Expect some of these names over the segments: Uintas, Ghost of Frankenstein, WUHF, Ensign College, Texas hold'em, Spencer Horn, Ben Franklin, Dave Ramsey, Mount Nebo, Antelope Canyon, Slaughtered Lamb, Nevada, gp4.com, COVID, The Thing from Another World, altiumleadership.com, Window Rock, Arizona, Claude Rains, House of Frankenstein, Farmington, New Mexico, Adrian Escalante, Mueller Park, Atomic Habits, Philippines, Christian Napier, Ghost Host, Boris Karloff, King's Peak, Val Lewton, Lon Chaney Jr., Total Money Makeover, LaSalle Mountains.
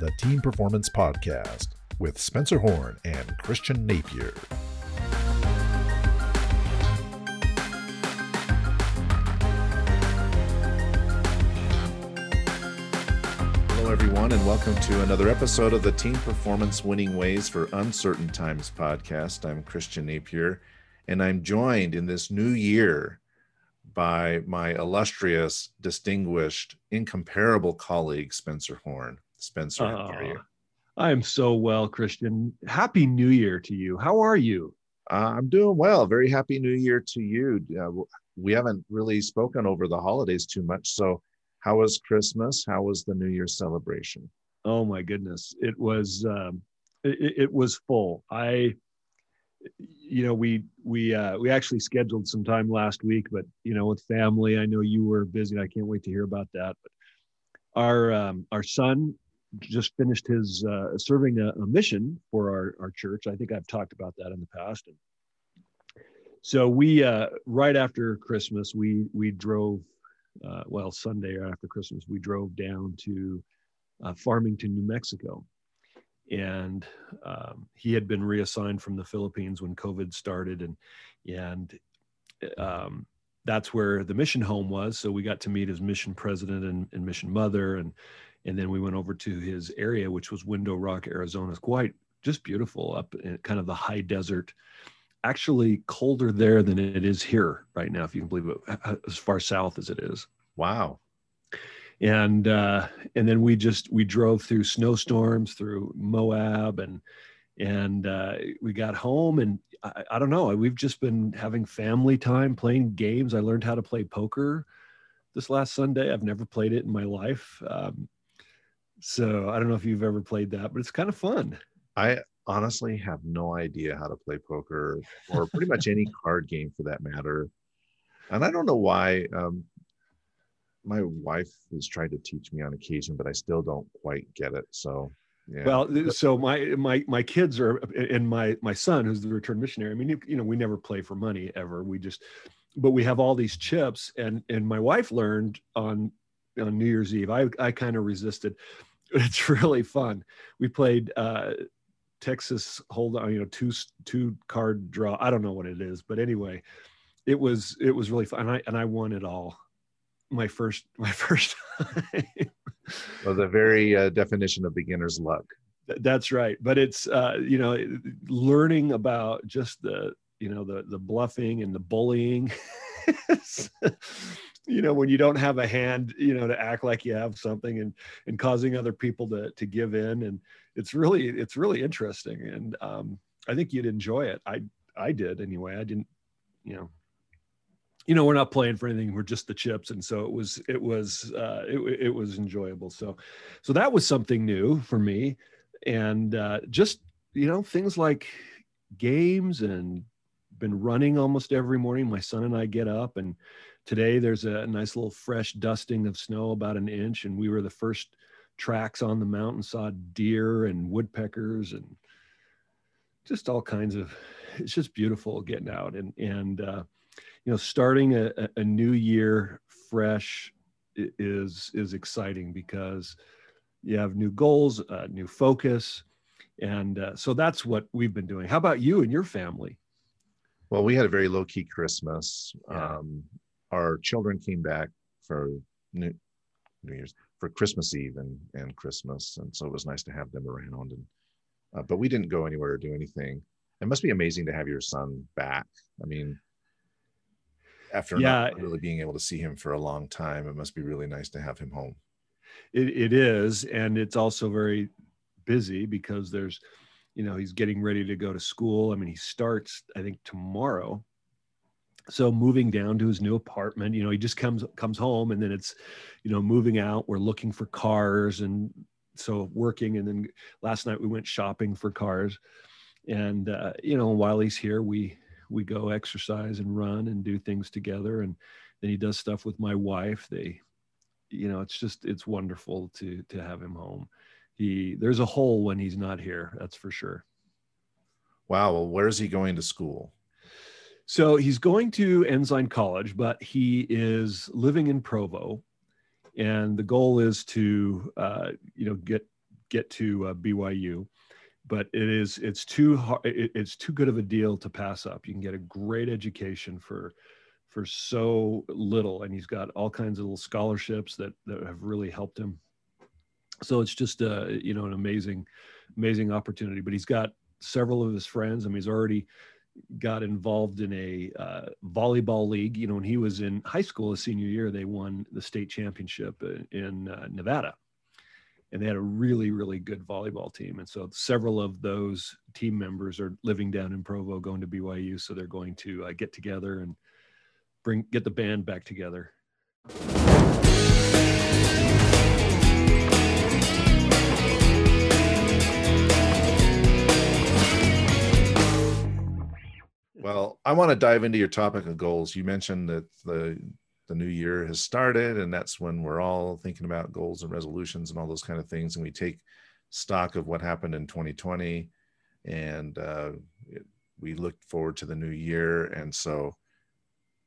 the Team Performance Podcast with Spencer Horn and Christian Napier. Hello, everyone, and welcome to another episode of the Team Performance Winning Ways for Uncertain Times podcast. I'm Christian Napier, and I'm joined in this new year by my illustrious, distinguished, incomparable colleague, Spencer Horn. Spencer, how are you? I'm so well, Christian. Happy New Year to you. How are you? I'm doing well. Very happy New Year to you. We haven't really spoken over the holidays too much, so how was Christmas? How was the New Year celebration? Oh my goodness, it was full. We actually scheduled some time last week, but with family, I know you were busy. And I can't wait to hear about that. But our son just finished his serving a mission for our church. I think I've talked about that in the past. And so we right after Christmas, we drove. Sunday after Christmas, we drove down to Farmington, New Mexico. And he had been reassigned from the Philippines when COVID started. And that's where the mission home was. So we got to meet his mission president and mission mother. And then we went over to his area, which was Window Rock, Arizona. It's quite just beautiful up in kind of the high desert. Actually colder there than it is here right now, if you can believe it, as far south as it is. Wow. And then we drove through snowstorms through Moab and we got home, and I don't know, we've just been having family time, playing games. I learned how to play poker this last Sunday. I've never played it in my life. So I don't know if you've ever played that, but it's kind of fun. I honestly have no idea how to play poker or pretty much any card game for that matter. And I don't know why. My wife has tried to teach me on occasion, but I still don't quite get it. So, yeah. Well, so my kids are, and my son, who's the return missionary, I mean, we never play for money ever. But we have all these chips, and my wife learned on New Year's Eve. I kind of resisted. It's really fun. We played, Texas hold'em, two card draw. I don't know what it is, but anyway, it was really fun. And I won it all. My first time. Well, the very definition of beginner's luck. That's right. But it's, learning about just the bluffing and the bullying, when you don't have a hand, to act like you have something and causing other people to give in. And it's really interesting. And I think you'd enjoy it. I did anyway. I didn't, we're not playing for anything. We're just the chips. And so it was enjoyable. So that was something new for me. And things like games, and been running almost every morning. My son and I get up, and today there's a nice little fresh dusting of snow, about an inch. And we were the first tracks on the mountain, saw deer and woodpeckers and just all kinds of, it's just beautiful getting out and starting a new year fresh is exciting because you have new goals, new focus. And so that's what we've been doing. How about you and your family? Well, we had a very low-key Christmas. Yeah. Our children came back for New Year's, for Christmas Eve and Christmas. And so it was nice to have them around. But we didn't go anywhere or do anything. It must be amazing to have your son back. I mean, after not really being able to see him for a long time, it must be really nice to have him home. It is. And it's also very busy because there's, he's getting ready to go to school. I mean, he starts, I think, tomorrow. So moving down to his new apartment, he just comes home, and then it's, moving out. We're looking for cars, and so working. And then last night we went shopping for cars, and while he's here, we go exercise and run and do things together. And then he does stuff with my wife. They, it's wonderful to have him home. There's a hole when he's not here. That's for sure. Wow. Well, where is he going to school? So he's going to Ensign College, but he is living in Provo, and the goal is to, get get to BYU, but it's too hard, it's too good of a deal to pass up. You can get a great education for so little, and he's got all kinds of little scholarships that have really helped him. So it's just an amazing opportunity. But he's got several of his friends. I mean, he's already got involved in a volleyball league. You know, when he was in high school, his senior year, they won the state championship in Nevada, and they had a really, really good volleyball team. And so several of those team members are living down in Provo, going to BYU. So they're going to get together and get the band back together. Well, I want to dive into your topic of goals. You mentioned that the new year has started, and that's when we're all thinking about goals and resolutions and all those kind of things. And we take stock of what happened in 2020, and we looked forward to the new year. And so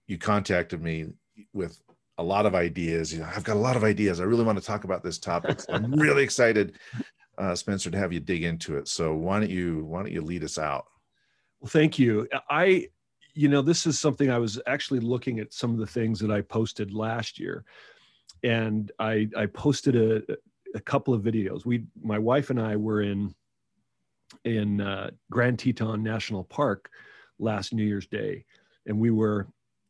you contacted me with a lot of ideas. You know, I've got a lot of ideas. I really want to talk about this topic. So I'm really excited, Spencer, to have you dig into it. So why don't you lead us out? Well, thank you. This is something I was actually looking at some of the things that I posted last year. And I posted a couple of videos. My wife and I were in Grand Teton National Park last New Year's Day, and we were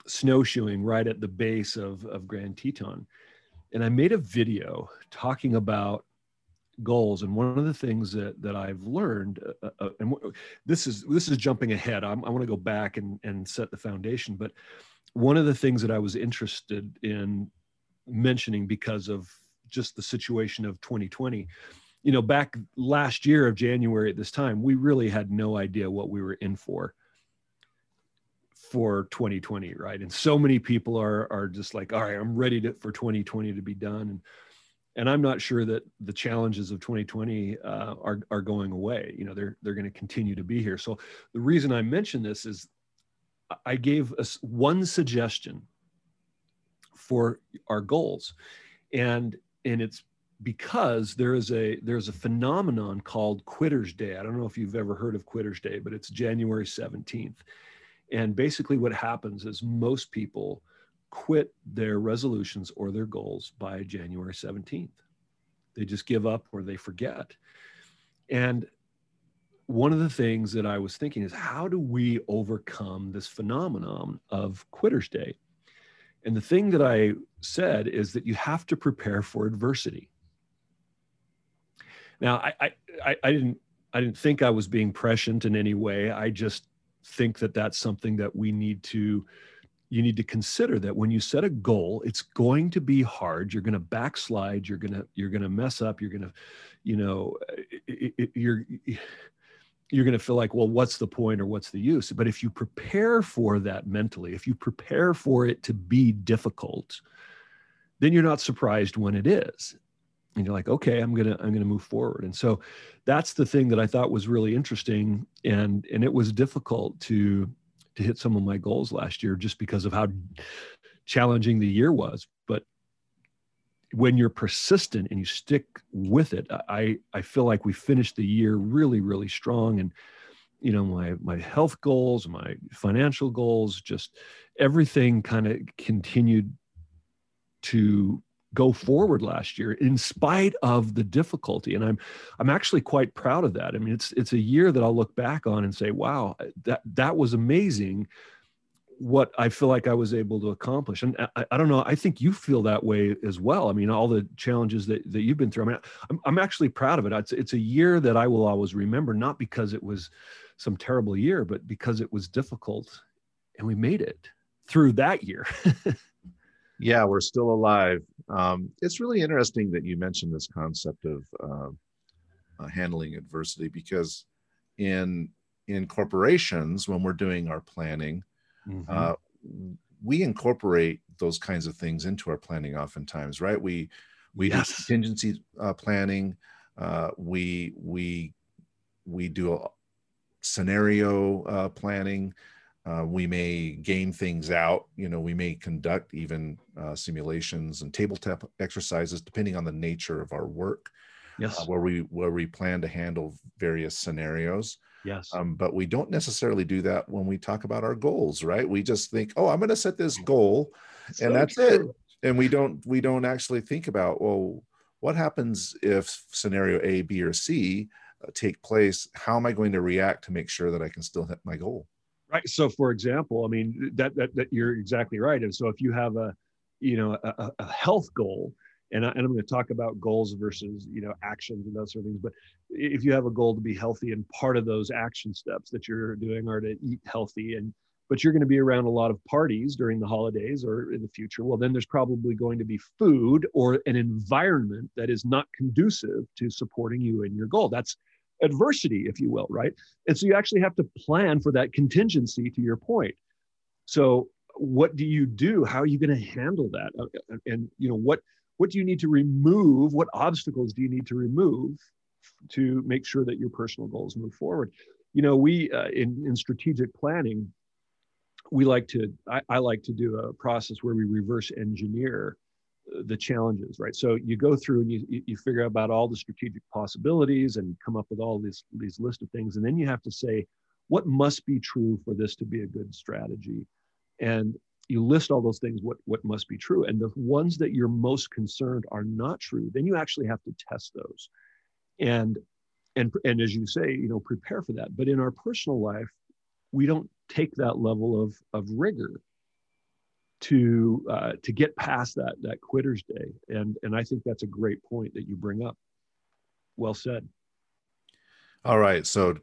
snowshoeing right at the base of Grand Teton. And I made a video talking about goals. And one of the things that I've learned, and this is jumping ahead. I want to go back and set the foundation. But one of the things that I was interested in mentioning because of just the situation of 2020, you know, back last year of January at this time, we really had no idea what we were in for 2020, right? And so many people are just like, all right, I'm ready for 2020 to be done. And I'm not sure that the challenges of 2020 are going away. You know, they're going to continue to be here. So the reason I mention this is I gave us one suggestion for our goals, and it's because there's a phenomenon called Quitter's Day. I don't know if you've ever heard of Quitter's Day, but it's January 17th, and basically what happens is most people quit their resolutions or their goals by January 17th. They just give up or they forget. And one of the things that I was thinking is, how do we overcome this phenomenon of Quitter's Day? And the thing that I said is that you have to prepare for adversity. Now, I didn't think I was being prescient in any way. I just think that that's something that you need to consider, that when you set a goal, it's going to be hard. You're going to backslide. You're going to mess up. You're going to, you're going to feel like, well, what's the point or what's the use? But if you prepare for that mentally, if you prepare for it to be difficult, then you're not surprised when it is. And you're like, okay, I'm going to move forward. And so that's the thing that I thought was really interesting. And it was difficult to hit some of my goals last year just because of how challenging the year was. But when you're persistent and you stick with it, I feel like we finished the year really, really strong. And, you know, my health goals, my financial goals, just everything kind of continued to go forward last year in spite of the difficulty. And I'm actually quite proud of that. I mean, it's a year that I'll look back on and say, wow, that was amazing what I feel like I was able to accomplish. And I don't know, I think you feel that way as well. I mean, all the challenges that you've been through, I mean, I'm actually proud of it. It's a year that I will always remember, not because it was some terrible year, but because it was difficult and we made it through that year. Yeah, we're still alive. It's really interesting that you mentioned this concept of handling adversity, because in corporations, when we're doing our planning, mm-hmm. We incorporate those kinds of things into our planning oftentimes, right? We yes. do contingency planning. We do scenario planning. We may game things out. You know, we may conduct even simulations and tabletop exercises, depending on the nature of our work. yes, where we plan to handle various scenarios. Yes. But we don't necessarily do that when we talk about our goals, right? We just think, oh, I'm going to set this goal, and that's it. And we don't actually think about, well, what happens if scenario A, B, or C take place? How am I going to react to make sure that I can still hit my goal? Right. So, for example, I mean, that you're exactly right. And so, if you have a health goal, and I'm going to talk about goals versus actions and those sort of things. But if you have a goal to be healthy, and part of those action steps that you're doing are to eat healthy, but you're going to be around a lot of parties during the holidays or in the future, well, then there's probably going to be food or an environment that is not conducive to supporting you in your goal. That's adversity, if you will, right? And so you actually have to plan for that contingency, to your point. So what do you do? How are you going to handle that? And what do you need to remove? What obstacles do you need to remove to make sure that your personal goals move forward? We in strategic planning, I like to do a process where we reverse engineer the challenges, right? So you go through and you figure out about all the strategic possibilities and come up with all these list of things. And then you have to say, what must be true for this to be a good strategy? And you list all those things, what must be true. And the ones that you're most concerned are not true, then you actually have to test those. And as you say, prepare for that. But in our personal life, we don't take that level of rigor to get past that quitter's day. And I think that's a great point that you bring up. Well said. All right. So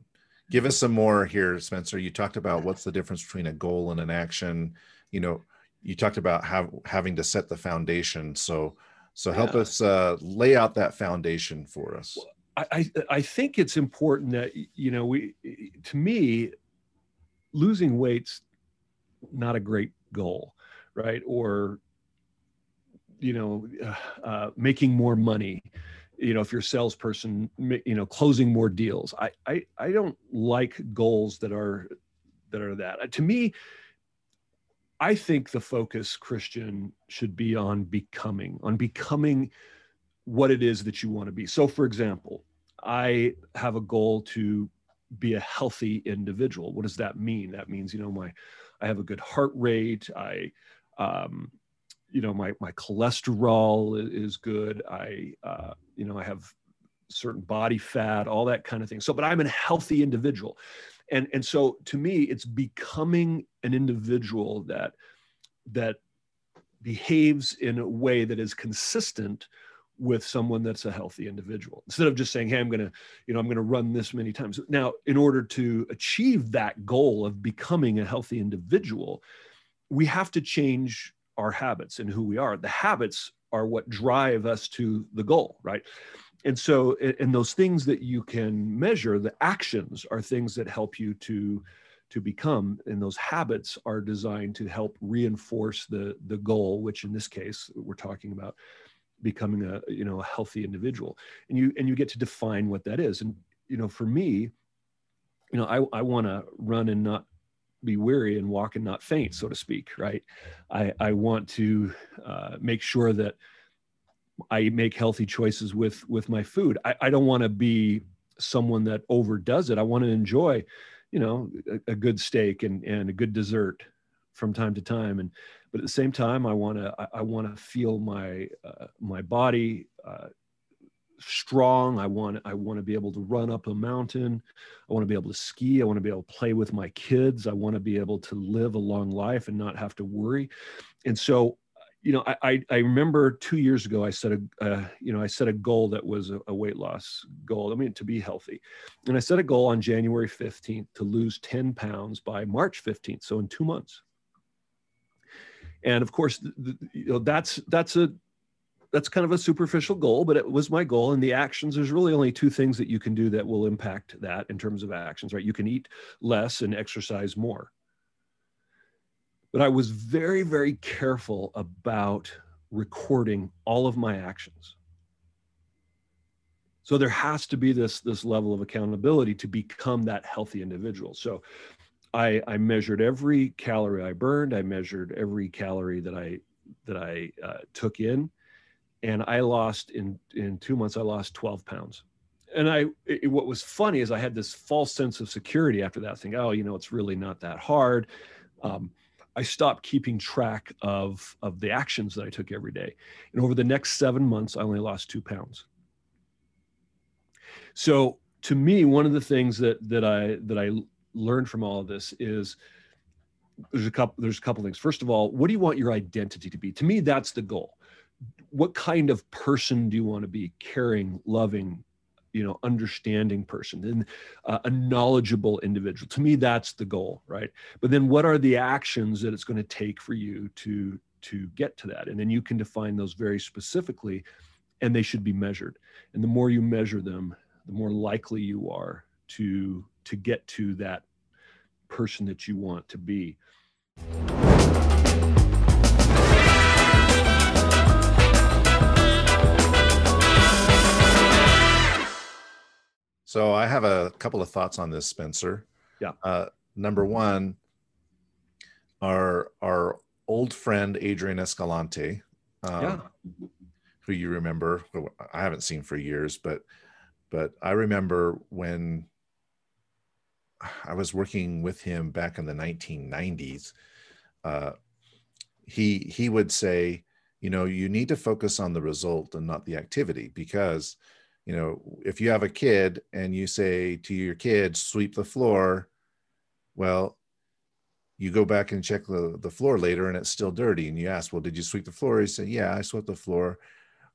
give us some more here, Spencer. You talked about what's the difference between a goal and an action. You talked about having to set the foundation. So help us lay out that foundation for us. Well, I think it's important that, to me, losing weight's not a great goal, right? Or, making more money, if you're a salesperson, closing more deals. I don't like goals that are that. To me, I think the focus, Christian, should be on becoming what it is that you want to be. So for example, I have a goal to be a healthy individual. What does that mean? That means, I have a good heart rate. My cholesterol is good. I have certain body fat, all that kind of thing. So, but I'm a healthy individual. And so to me, it's becoming an individual that behaves in a way that is consistent with someone that's a healthy individual, instead of just saying, hey, I'm going to run this many times. Now, in order to achieve that goal of becoming a healthy individual, we have to change our habits and who we are. The habits are what drive us to the goal, right? And so, and those things that you can measure, the actions are things that help you to become, and those habits are designed to help reinforce the goal, which in this case, we're talking about becoming a healthy individual, and you get to define what that is. And for me, I want to run and not be weary, and walk and not faint, so to speak, right? I want to make sure that I make healthy choices with my food. I don't want to be someone that overdoes it. I want to enjoy, a good steak and a good dessert from time to time, but at the same time, I want to feel my body strong. I want to be able to run up a mountain. I want to be able to ski. I want to be able to play with my kids. I want to be able to live a long life and not have to worry. And so, I remember 2 years ago I set a goal that was a weight loss goal. To be healthy, and I set a goal on January 15th to lose 10 pounds by March 15th. So in 2 months. And of course, that's kind of a superficial goal, but it was my goal. And the actions, there's really only two things that you can do that will impact that in terms of actions, right? You can eat less and exercise more. But I was very, very careful about recording all of my actions. So there has to be this level of accountability to become that healthy individual. So I measured every calorie I burned. I measured every calorie that I took in, And I lost in 2 months, I lost 12 pounds. And what was funny is I had this false sense of security after that, thinking, oh, you know, it's really not that hard. I stopped keeping track of the actions that I took every day. And over the next 7 months, I only lost 2 pounds. So to me, one of the things that I learned from all of this is there's a couple things. First of all, what do you want your identity to be? To me, that's the goal. What kind of person do you want to be? Caring, loving, you know, understanding person, and a knowledgeable individual. To me, that's the goal, right? But then what are the actions that it's going to take for you to get to that? And then you can define those very specifically, and they should be measured. And the more you measure them, the more likely you are to get to that person that you want to be. So I have a couple of thoughts on this, Spencer. Yeah. Number one, our old friend, Adrian Escalante, who you remember, who I haven't seen for years, but I remember when I was working with him back in the 1990s, he would say, you know, you need to focus on the result and not the activity, because you know, if you have a kid and you say to your kid, sweep the floor, well, you go back and check the floor later and it's still dirty. And you ask, well, did you sweep the floor? He said, yeah, I swept the floor.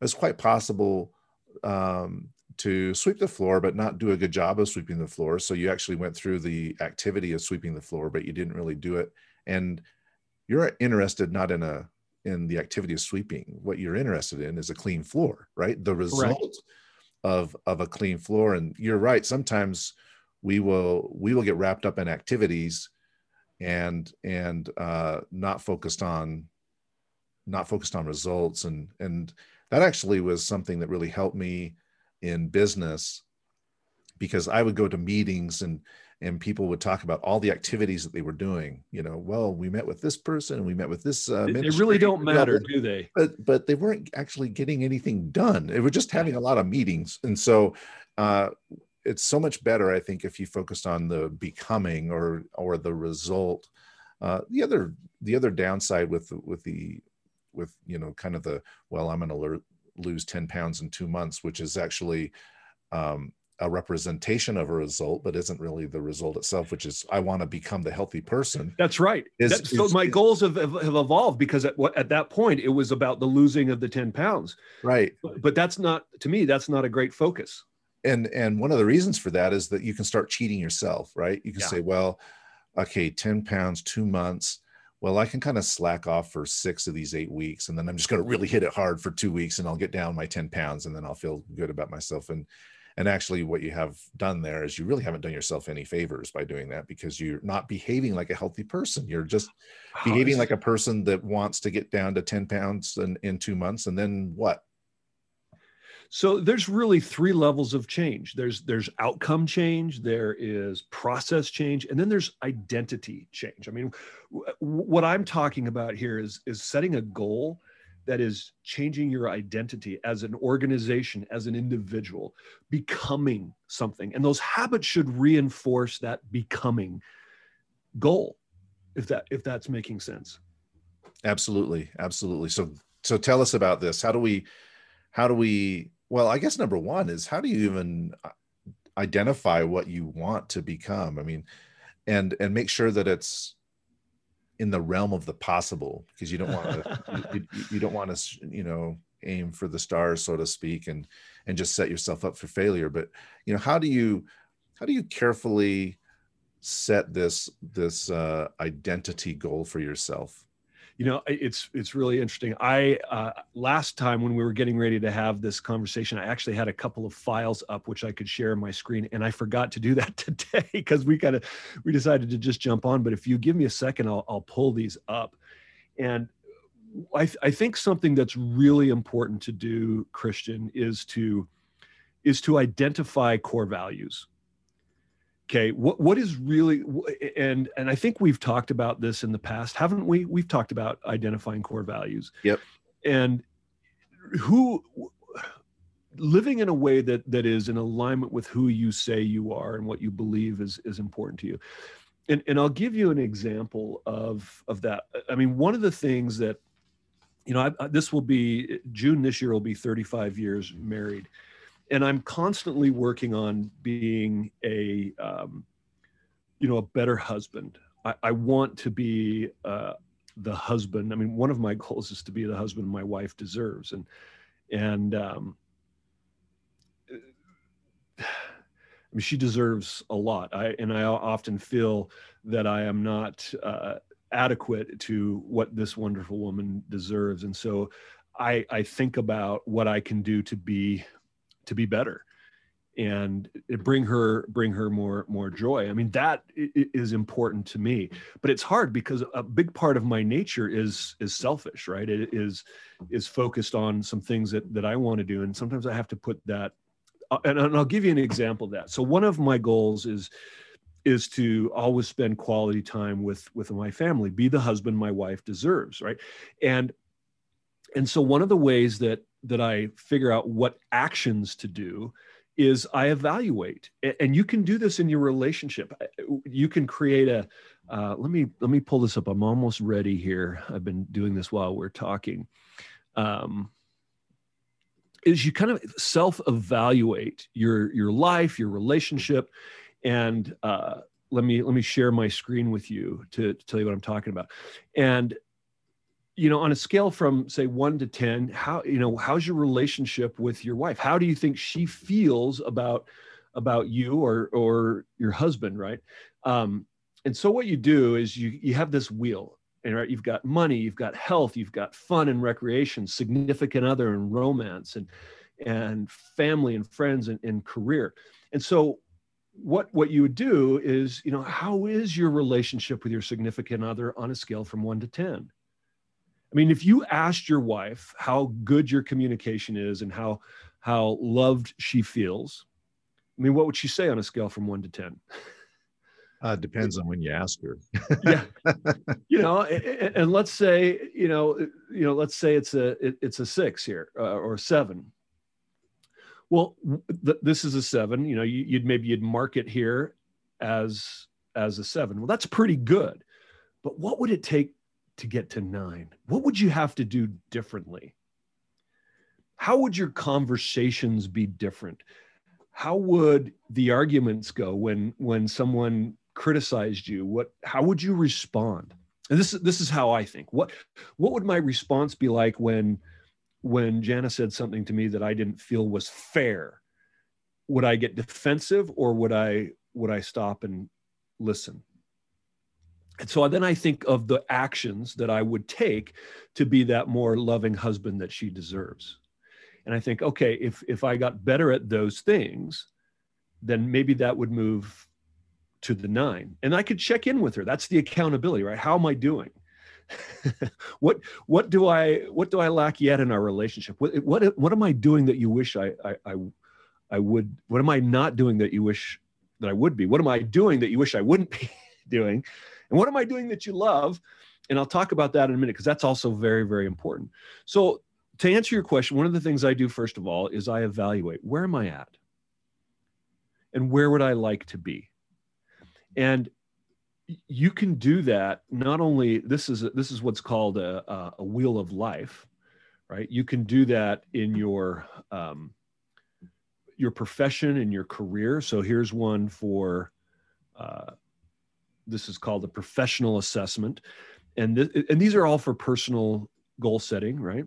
It's quite possible to sweep the floor, but not do a good job of sweeping the floor. So you actually went through the activity of sweeping the floor, but you didn't really do it. And you're interested not in the activity of sweeping. What you're interested in is a clean floor, right? The result. Correct. Of a clean floor. And you're right, sometimes we will get wrapped up in activities and not focused on results, and that actually was something that really helped me in business, because I would go to meetings and people would talk about all the activities that they were doing. You know, well, we met with this person and we met with this ministry. They really don't matter, do they? But they weren't actually getting anything done. They were just having a lot of meetings. And so it's so much better, I think, if you focused on the becoming or the result. The other downside with you know, kind of the, well, I'm going to lose 10 pounds in 2 months, which is actually a representation of a result, but isn't really the result itself, which is I want to become the healthy person. That's right. So my goals have evolved, because at that point it was about the losing of the 10 pounds. Right. But that's not, to me, that's not a great focus. And one of the reasons for that is that you can start cheating yourself, right? You can say, well, okay, 10 pounds, 2 months. Well, I can kind of slack off for 6 of these 8 weeks, and then I'm just going to really hit it hard for 2 weeks, and I'll get down my 10 pounds, and then I'll feel good about myself. And actually what you have done there is you really haven't done yourself any favors by doing that, because you're not behaving like a healthy person. You're just behaving like a person that wants to get down to 10 pounds in 2 months. And then what? So there's really 3 levels of change. There's outcome change, there is process change, and then there's identity change. I mean, what I'm talking about here is setting a goal that is changing your identity as an organization, as an individual, becoming something. And those habits should reinforce that becoming goal, if that's making sense. Absolutely, absolutely. So tell us about this. How do we, well, I guess number one is, how do you even identify what you want to become? I mean, and make sure that it's in the realm of the possible, because you don't want to, you don't want to, you know, aim for the stars, so to speak, and just set yourself up for failure. But, you know, how do you carefully set this identity goal for yourself? You know, it's really interesting. I last time when we were getting ready to have this conversation, I actually had a couple of files up which I could share on my screen, and I forgot to do that today, because we decided to just jump on. But if you give me a second, I'll pull these up. And I think something that's really important to do, Christian, is to identify core values. Okay, what is really, and I think we've talked about this in the past, haven't we? We've talked about identifying core values. Yep. And who living in a way that is in alignment with who you say you are and what you believe is important to you. And I'll give you an example of that. I mean, one of the things that, you know, this will be June this year will be 35 years married. And I'm constantly working on being a better husband. I want to be the husband. I mean, one of my goals is to be the husband my wife deserves. And I mean, she deserves a lot. I often feel that I am not adequate to what this wonderful woman deserves. And so I think about what I can do to be better and bring her more joy. I mean, that is important to me, but it's hard because a big part of my nature is selfish, right? It is focused on some things that I want to do. And sometimes I have to put that, and I'll give you an example of that. So one of my goals is to always spend quality time with my family, be the husband my wife deserves, right? And so one of the ways that I figure out what actions to do is I evaluate, and you can do this in your relationship. You can create let me pull this up. I'm almost ready here. I've been doing this while we're talking. Is you kind of self-evaluate your life, your relationship. And let me share my screen with you to tell you what I'm talking about. And you know, on a scale from say 1 to 10, how's your relationship with your wife? How do you think she feels about you or your husband, right? And so what you do is you have this wheel, and right, you've got money, you've got health, you've got fun and recreation, significant other and romance and family and friends and career. And so what you would do is, you know, how is your relationship with your significant other on a scale from 1 to 10? I mean, if you asked your wife how good your communication is and how loved she feels, I mean, what would she say on a scale from 1 to 10? Depends on when you ask her. Yeah, you know, and let's say, you know, let's say it's a 6 here or 7. Well, this is a 7. You know, you'd mark it here as a 7. Well, that's pretty good, but what would it take to get to 9? What would you have to do differently? How would your conversations be different? How would the arguments go when someone criticized you? How would you respond? And this is how I think. What would my response be like when Jana said something to me that I didn't feel was fair? Would I get defensive, or would I stop and listen? And so then I think of the actions that I would take to be that more loving husband that she deserves. And I think, okay, if I got better at those things, then maybe that would move to the 9. And I could check in with her. That's the accountability, right? How am I doing? What do I lack yet in our relationship? What am I doing that you wish I would? What am I not doing that you wish that I would be? What am I doing that you wish I wouldn't be doing? And what am I doing that you love? And I'll talk about that in a minute, because that's also very, very important. So to answer your question, one of the things I do, first of all, is I evaluate, where am I at? And where would I like to be? And you can do that. Not only, this is what's called a wheel of life, right? You can do that in your profession and your career. So here's one for, this is called a professional assessment. And these are all for personal goal setting, right?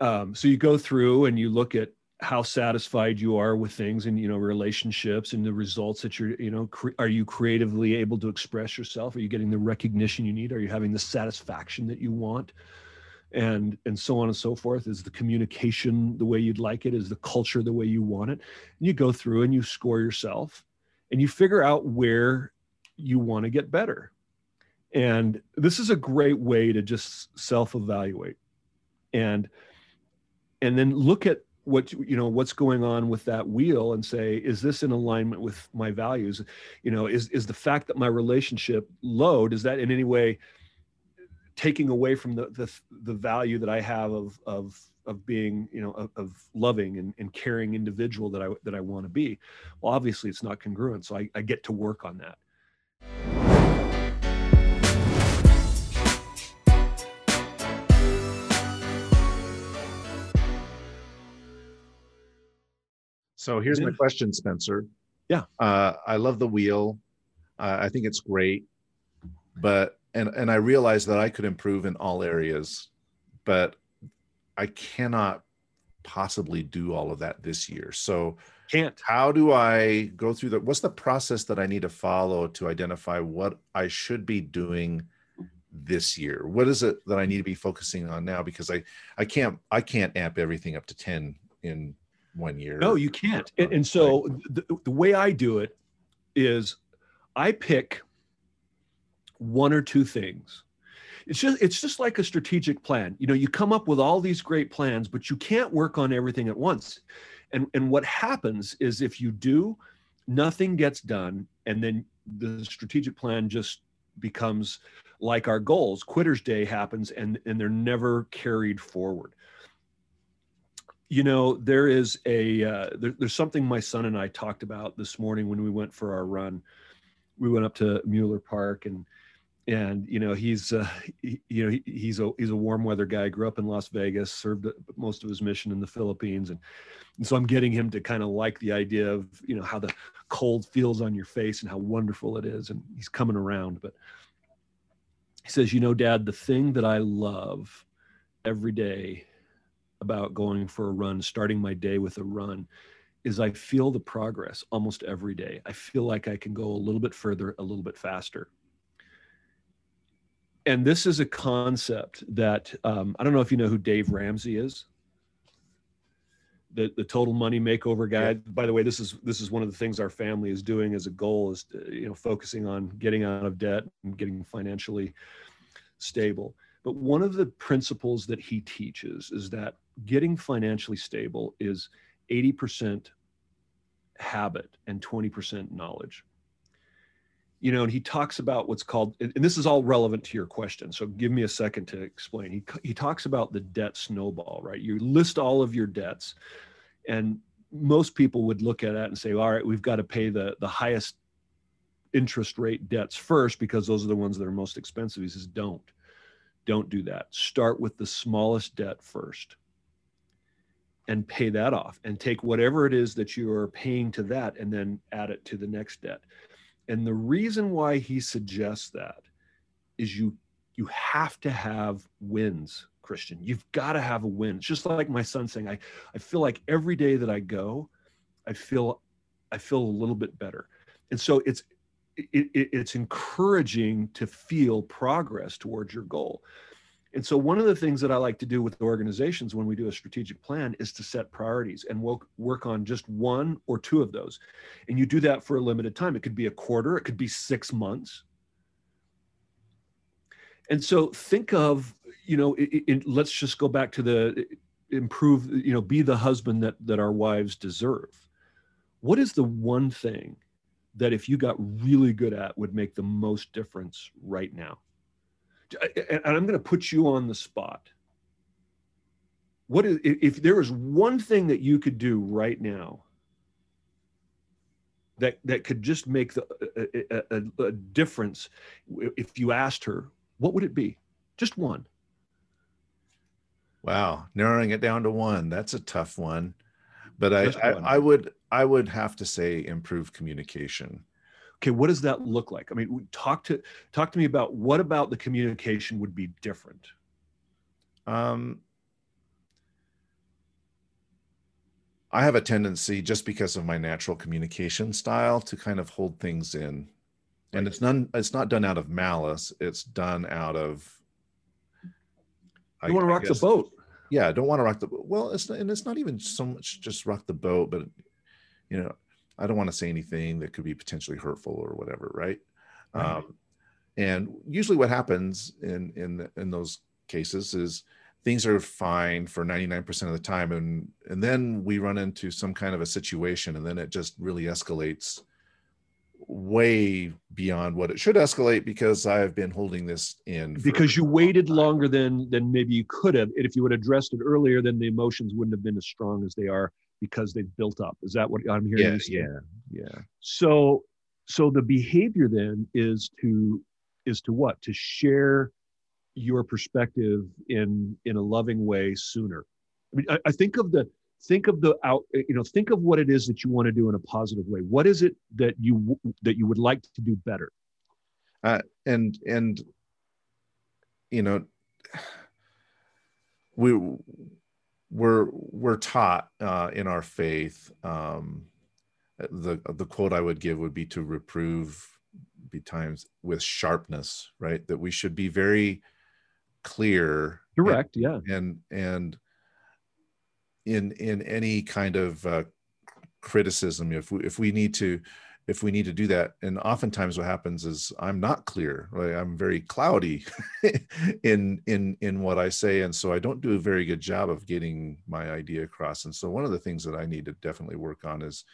So you go through and you look at how satisfied you are with things and, you know, relationships and the results that you're, you know, are you creatively able to express yourself? Are you getting the recognition you need? Are you having the satisfaction that you want? And so on and so forth. Is the communication the way you'd like it? Is the culture the way you want it? And you go through and you score yourself. And you figure out where you want to get better. And this is a great way to just self-evaluate and then look at what's going on with that wheel and say, is this in alignment with my values? You know, is the fact that my relationship low, does that in any way taking away from the value that I have of being, you know, of loving and caring individual that I want to be. Well, obviously it's not congruent. So I get to work on that. So here's my question, Spencer. Yeah. I love the wheel. I think it's great, but, and I realize that I could improve in all areas, but I cannot possibly do all of that this year. So how do I go through that? What's the process that I need to follow to identify what I should be doing this year? What is it that I need to be focusing on now? Because I can't amp everything up to 10 in 1 year. No, you can't. And so the way I do it is I pick one or two things. It's just like a strategic plan. You know, you come up with all these great plans, but you can't work on everything at once. And what happens is if you do, nothing gets done. And then the strategic plan just becomes like our goals. Quitter's Day happens and they're never carried forward. You know, there is there's something my son and I talked about this morning when we went for our run. We went up to Mueller Park and you know, he's a warm weather guy, grew up in Las Vegas, served most of his mission in the Philippines. And so I'm getting him to kind of like the idea of, you know, how the cold feels on your face and how wonderful it is. And he's coming around, but he says, you know, Dad, the thing that I love every day about going for a run, starting my day with a run, is I feel the progress almost every day. I feel like I can go a little bit further, a little bit faster. And this is a concept that, I don't know if you know who Dave Ramsey is, the Total Money Makeover guy. Yeah. By the way, this is one of the things our family is doing as a goal is, you know, focusing on getting out of debt and getting financially stable. But one of the principles that he teaches is that getting financially stable is 80% habit and 20% knowledge. You know, and he talks about what's called, and this is all relevant to your question, so give me a second to explain. He talks about the debt snowball, right? You list all of your debts, and most people would look at that and say, all right, we've got to pay the highest interest rate debts first because those are the ones that are most expensive. He says, don't do that. Start with the smallest debt first and pay that off and take whatever it is that you are paying to that and then add it to the next debt. And the reason why he suggests that is you have to have wins, Christian. You've got to have a win. It's just like my son saying, I feel like every day that I go, I feel a little bit better. And so it's encouraging to feel progress towards your goal. And so one of the things that I like to do with organizations when we do a strategic plan is to set priorities, and we'll work on just one or two of those. And you do that for a limited time. It could be a quarter, it could be 6 months. And so think of, you know, let's just go back to improve, you know, be the husband that our wives deserve. What is the one thing that if you got really good at would make the most difference right now? And I'm going to put you on the spot. What is, if there was one thing that you could do right now that could just make a difference, if you asked her, what would it be? Just one. Wow. Narrowing it down to one. That's a tough one. But I would have to say improve communication. Okay, what does that look like? I mean, talk to me about what about the communication would be different. I have a tendency, just because of my natural communication style, to kind of hold things in, and it's not done out of malice. It's done out of I want to rock the boat. Yeah, I don't want to rock the boat. Well, it's not even so much just rock the boat, but you know, I don't want to say anything that could be potentially hurtful or whatever, right? Right. And usually, what happens in those cases is things are fine for 99% of the time, and then we run into some kind of a situation, and then it just really escalates way beyond what it should escalate because I've been holding this in. Because you waited longer than maybe you could have. And if you would have addressed it earlier, then the emotions wouldn't have been as strong as they are because they've built up. Is that what I'm hearing? Yeah. So the behavior then is to what? To share your perspective in a loving way sooner. I mean, I think of what it is that you want to do in a positive way. What is it that you would like to do better? And you know, we're taught in our faith. The quote I would give would be to reprove betimes with sharpness, right? That we should be very clear, direct, and in any kind of criticism, if we need to do that. And oftentimes what happens is I'm not clear, right? I'm very cloudy in what I say. And so I don't do a very good job of getting my idea across. And so one of the things that I need to definitely work on is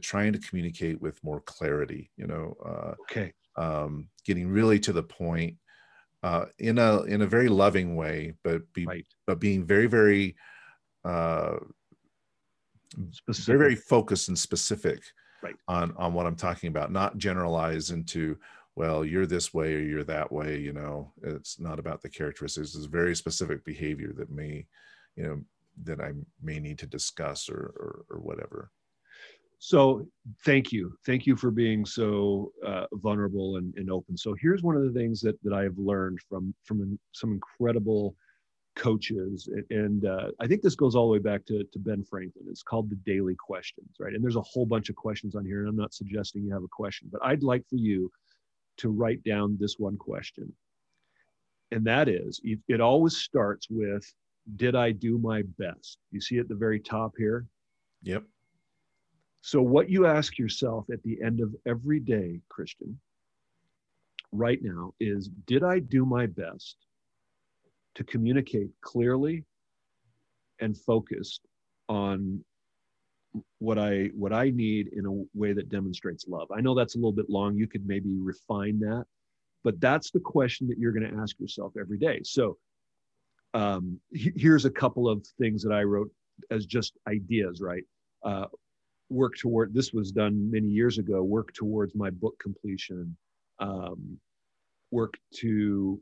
trying to communicate with more clarity, you know, getting really to the point in a very loving way, but being very, very specific. Very, very focused and specific on what I'm talking about, not generalize into, well, you're this way or you're that way. You know, it's not about the characteristics. It's very specific behavior that I may need to discuss or whatever. So thank you. Thank you for being so vulnerable and open. So here's one of the things that I have learned from some incredible coaches. And I think this goes all the way back to Ben Franklin. It's called the daily questions, right? And there's a whole bunch of questions on here, and I'm not suggesting you have a question, but I'd like for you to write down this one question. And that is, it always starts with, did I do my best? You see at the very top here? Yep. So what you ask yourself at the end of every day, Christian, right now is, did I do my best to communicate clearly and focused on what I need in a way that demonstrates love? I know that's a little bit long. You could maybe refine that, but that's the question that you're going to ask yourself every day. So here's a couple of things that I wrote as just ideas, right? Work toward, this was done many years ago, work towards my book completion, work to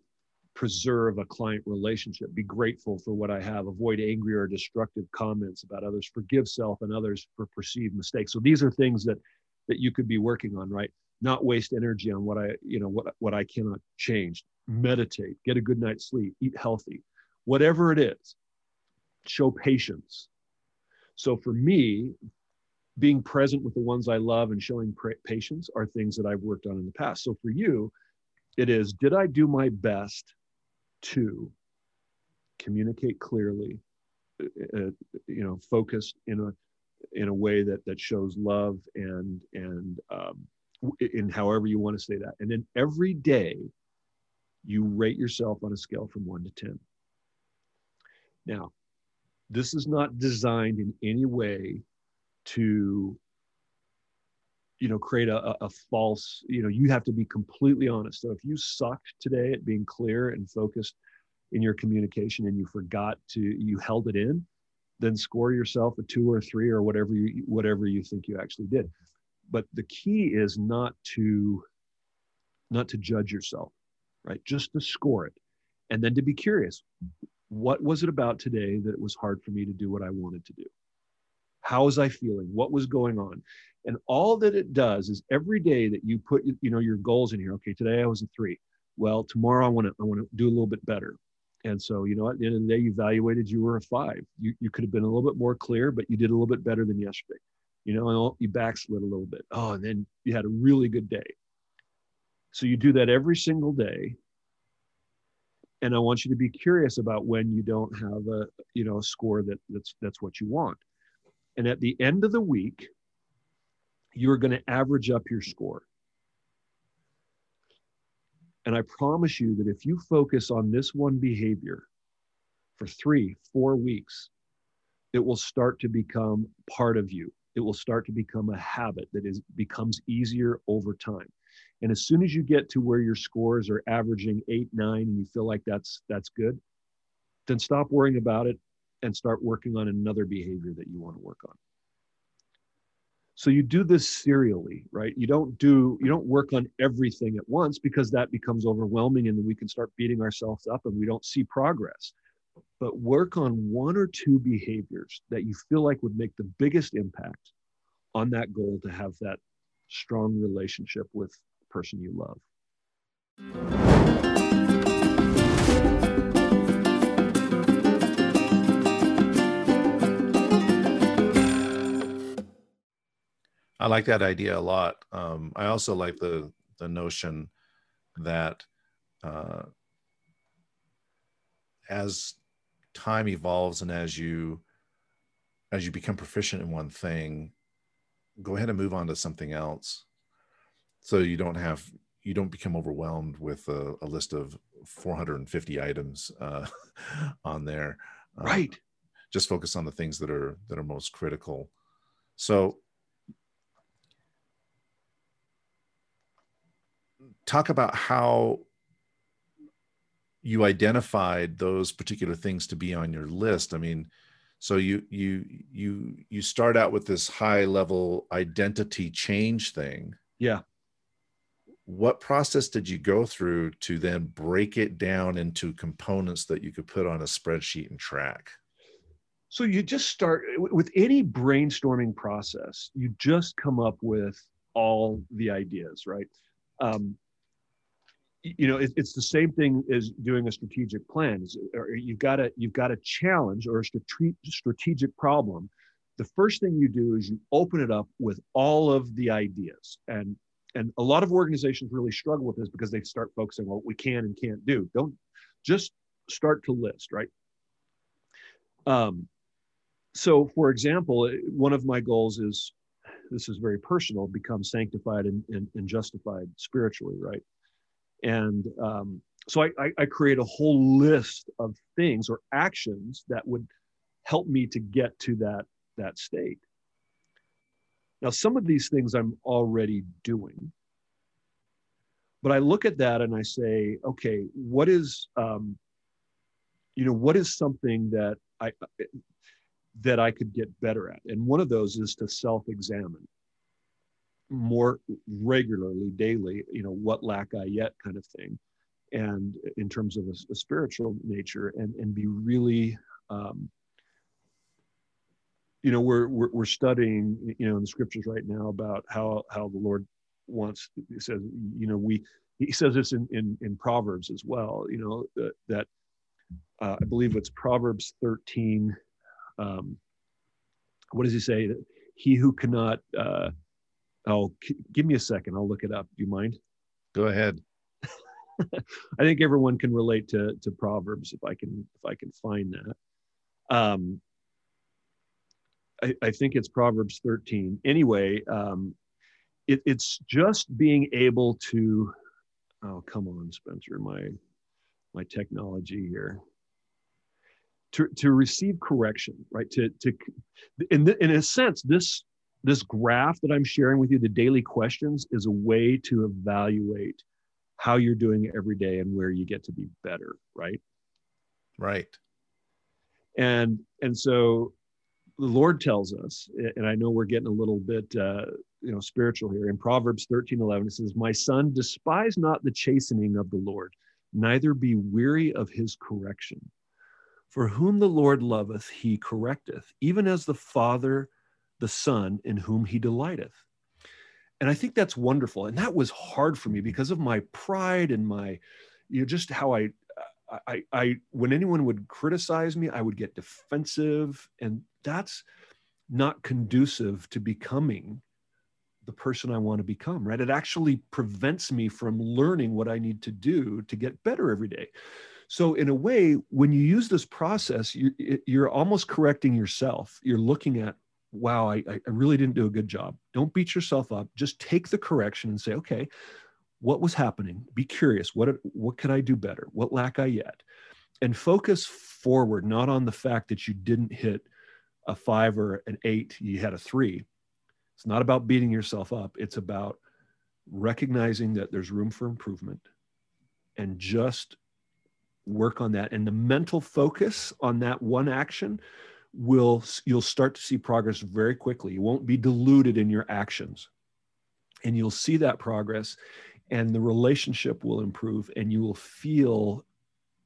preserve a client relationship, be grateful for what I have, avoid angry or destructive comments about others, forgive self and others for perceived mistakes. So these are things that you could be working on, right? Not waste energy on what I cannot change, meditate, get a good night's sleep, eat healthy, whatever it is, show patience. So for me, being present with the ones I love and showing patience are things that I've worked on in the past. So for you, it is, did I do my best to communicate clearly, focused in a way that shows love and in however you want to say that. And then every day you rate yourself on a scale from 1 to 10. Now, this is not designed in any way to create a false, you have to be completely honest. So if you sucked today at being clear and focused in your communication and you held it in, then score yourself a 2 or 3 or whatever you think you actually did. But the key is not to judge yourself, right? Just to score it. And then to be curious, what was it about today that it was hard for me to do what I wanted to do? How was I feeling? What was going on? And all that it does is every day that you put, your goals in here. Okay, today I was a 3. Well, tomorrow I want to do a little bit better. And so, at the end of the day, you evaluated, you were a 5. You could have been a little bit more clear, but you did a little bit better than yesterday. And you backslid a little bit. Oh, and then you had a really good day. So you do that every single day. And I want you to be curious about when you don't have a score that's what you want. And at the end of the week, you're going to average up your score. And I promise you that if you focus on this one behavior for 3, 4 weeks, it will start to become part of you. It it will start to become a habit that is becomes easier over time. And as soon as you get to where your scores are averaging 8, 9, and you feel like that's good, then stop worrying about it and start working on another behavior that you want to work on. So you do this serially, right? You don't work on everything at once, because that becomes overwhelming and then we can start beating ourselves up and we don't see progress. But work on 1 or 2 behaviors that you feel like would make the biggest impact on that goal to have that strong relationship with the person you love. I like that idea a lot. I also like the notion that as time evolves and as you become proficient in one thing, go ahead and move on to something else, so you don't become overwhelmed with a list of 450 items on there. Right. Just focus on the things that are most critical. So. Talk about how you identified those particular things to be on your list. I mean, so you start out with this high level identity change thing. Yeah. What process did you go through to then break it down into components that you could put on a spreadsheet and track? So you just start with any brainstorming process, you just come up with all the ideas, right? You know, it's the same thing as doing a strategic plan. You've got a challenge or a strategic problem. The first thing you do is you open it up with all of the ideas. And a lot of organizations really struggle with this because they start focusing on what we can and can't do. Don't just start to list, right? So for example, one of my goals is, this is very personal, become sanctified and justified spiritually, right? And so I create a whole list of things or actions that would help me to get to that state. Now, some of these things I'm already doing, but I look at that and I say, okay, what is something that I could get better at. And one of those is to self-examine more regularly, daily, you know, what lack I yet kind of thing. And in terms of a spiritual nature and be really, you know, we're studying, you know, in the scriptures right now about how the Lord wants, he says, you know, he says this in Proverbs as well, you know, that I believe it's Proverbs 13, what does he say? He who cannot, give me a second. I'll look it up. Do you mind? Go ahead. I think everyone can relate to Proverbs if I can find that. I think it's Proverbs 13. Anyway, it's just being able to, oh, come on, Spencer, my technology here. To receive correction, right? In a sense, this graph that I'm sharing with you, the daily questions, is a way to evaluate how you're doing every day and where you get to be better, right? Right. And so the Lord tells us, and I know we're getting a little bit you know, spiritual here. In Proverbs 13:11, it says, "My son, despise not the chastening of the Lord, neither be weary of his correction. For whom the Lord loveth, he correcteth, even as the Father, the Son, in whom he delighteth." And I think that's wonderful. And that was hard for me because of my pride and my, you know, just how I when anyone would criticize me, I would get defensive. And that's not conducive to becoming the person I want to become, right? It actually prevents me from learning what I need to do to get better every day. So in a way, when you use this process, you're almost correcting yourself. You're looking at, wow, I really didn't do a good job. Don't beat yourself up. Just take the correction and say, okay, what was happening? Be curious. What could I do better? What lack I yet? And focus forward, not on the fact that you didn't hit a 5 or an 8, you had a 3. It's not about beating yourself up. It's about recognizing that there's room for improvement and just work on that. And the mental focus on that one action will, you'll start to see progress very quickly. You won't be diluted in your actions, and you'll see that progress, and the relationship will improve, and you will feel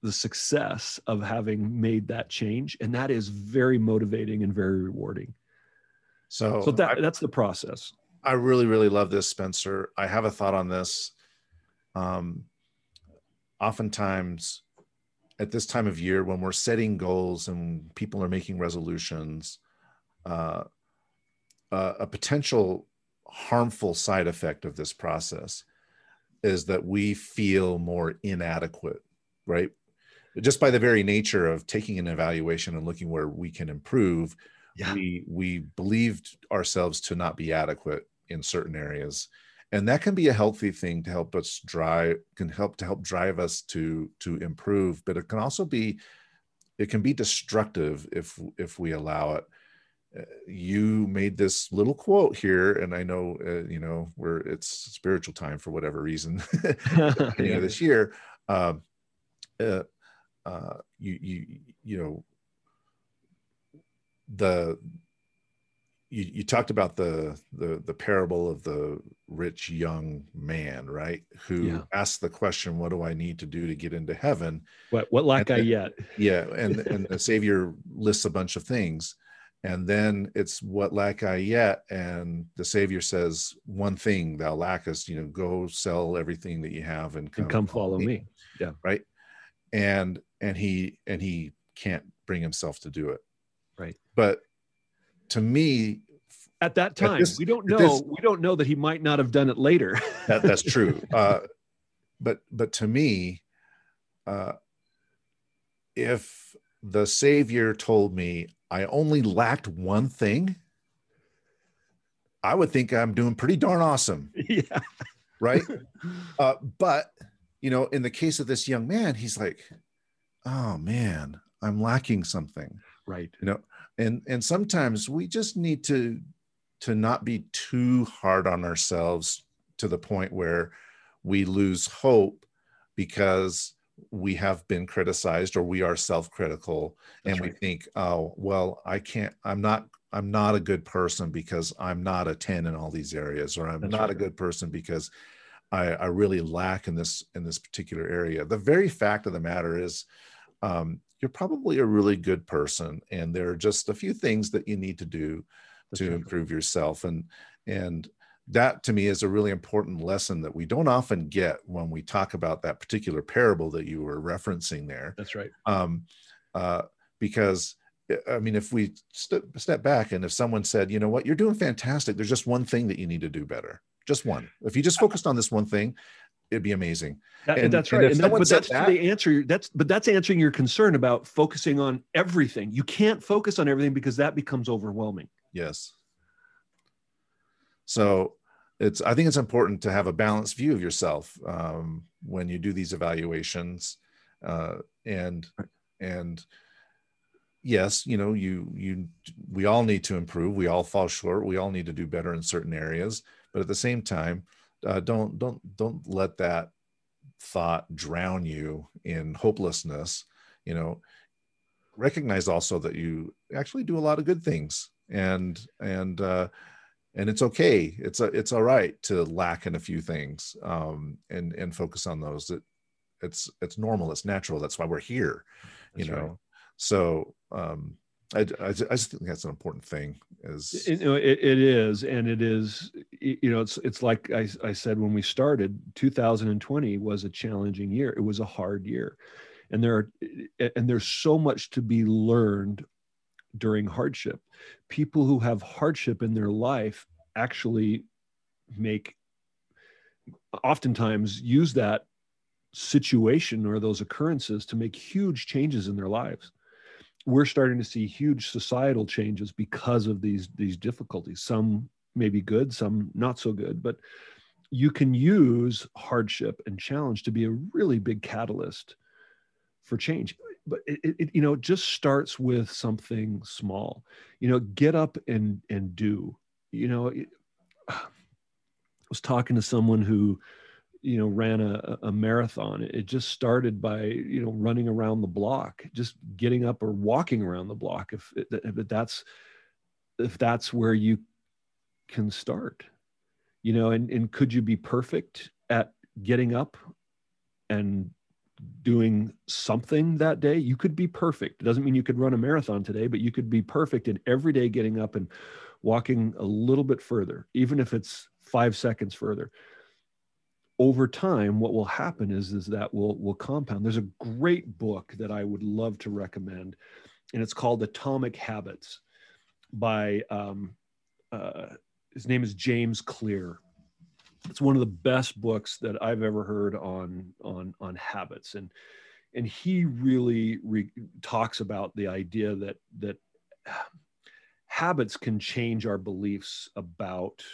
the success of having made that change. And that is very motivating and very rewarding. So that's the process. I really, really love this, Spencer. I have a thought on this. Oftentimes at this time of year, when we're setting goals and people are making resolutions, a potential harmful side effect of this process is that we feel more inadequate, right? Just by the very nature of taking an evaluation and looking where we can improve, we believed ourselves to not be adequate in certain areas. And that can be a healthy thing to help us drive, can help drive us to improve, but it can also be, it can be destructive if we allow it. You made this little quote here, and I know, you know, where it's spiritual time for whatever reason, you know, this year, you talked about the parable of the rich young man, right? Who asked the question, what do I need to do to get into heaven? What lack I yet? Yeah. And the Savior lists a bunch of things. And then it's, what lack I yet? And the Savior says, one thing thou lackest, you know, go sell everything that you have and come follow me. Yeah. Right. And he can't bring himself to do it. Right. But to me, at that time, we don't know that he might not have done it later. That's true. But to me, if the Savior told me I only lacked one thing, I would think I'm doing pretty darn awesome. Yeah. Right. But, you know, in the case of this young man, he's like, oh man, I'm lacking something. Right. You know, and sometimes we just need to not be too hard on ourselves to the point where we lose hope because we have been criticized, or we are self-critical. That's and we think, oh, well, I can't, I'm not a good person because I'm not a 10 in all these areas, or I'm That's not right. a good person because I really lack in this particular area. The very fact of the matter is, you're probably a really good person, and there are just a few things that you need to do to improve yourself. And that to me is a really important lesson that we don't often get when we talk about that particular parable that you were referencing there. That's right. Because I mean, if we step back, and if someone said, you know what, you're doing fantastic, there's just one thing that you need to do better. Just one. If you just focused on this one thing, it'd be amazing. That's right. But that's answering your concern about focusing on everything. You can't focus on everything because that becomes overwhelming. Yes. So I think it's important to have a balanced view of yourself when you do these evaluations, and yes, you know, we all need to improve. We all fall short. We all need to do better in certain areas. But at the same time, don't let that thought drown you in hopelessness. You know, recognize also that you actually do a lot of good things, and it's okay. It's all right to lack in a few things, and focus on those. It's normal. It's natural. That's why we're here, you know? Right. So, I just think that's an important thing. It is. You know, it's like I said, when we started, 2020 was a challenging year. It was a hard year, and there's so much to be learned during hardship. People who have hardship in their life actually oftentimes use that situation or those occurrences to make huge changes in their lives. We're starting to see huge societal changes because of these difficulties. Some may be good, some not so good, but you can use hardship and challenge to be a really big catalyst for change. But it you know, it just starts with something small. You know, get up and do. You know, was talking to someone who, you know, ran a marathon. It just started by, you know, running around the block, just getting up or walking around the block. If that's where you can start, you know, and could you be perfect at getting up and doing something that day? You could be perfect. It doesn't mean you could run a marathon today, but you could be perfect in every day getting up and walking a little bit further, even if it's 5 seconds further. Over time, what will happen is that we'll compound. There's a great book that I would love to recommend, and it's called Atomic Habits by, his name is James Clear. It's one of the best books that I've ever heard on habits. And he really talks about the idea that habits can change our beliefs about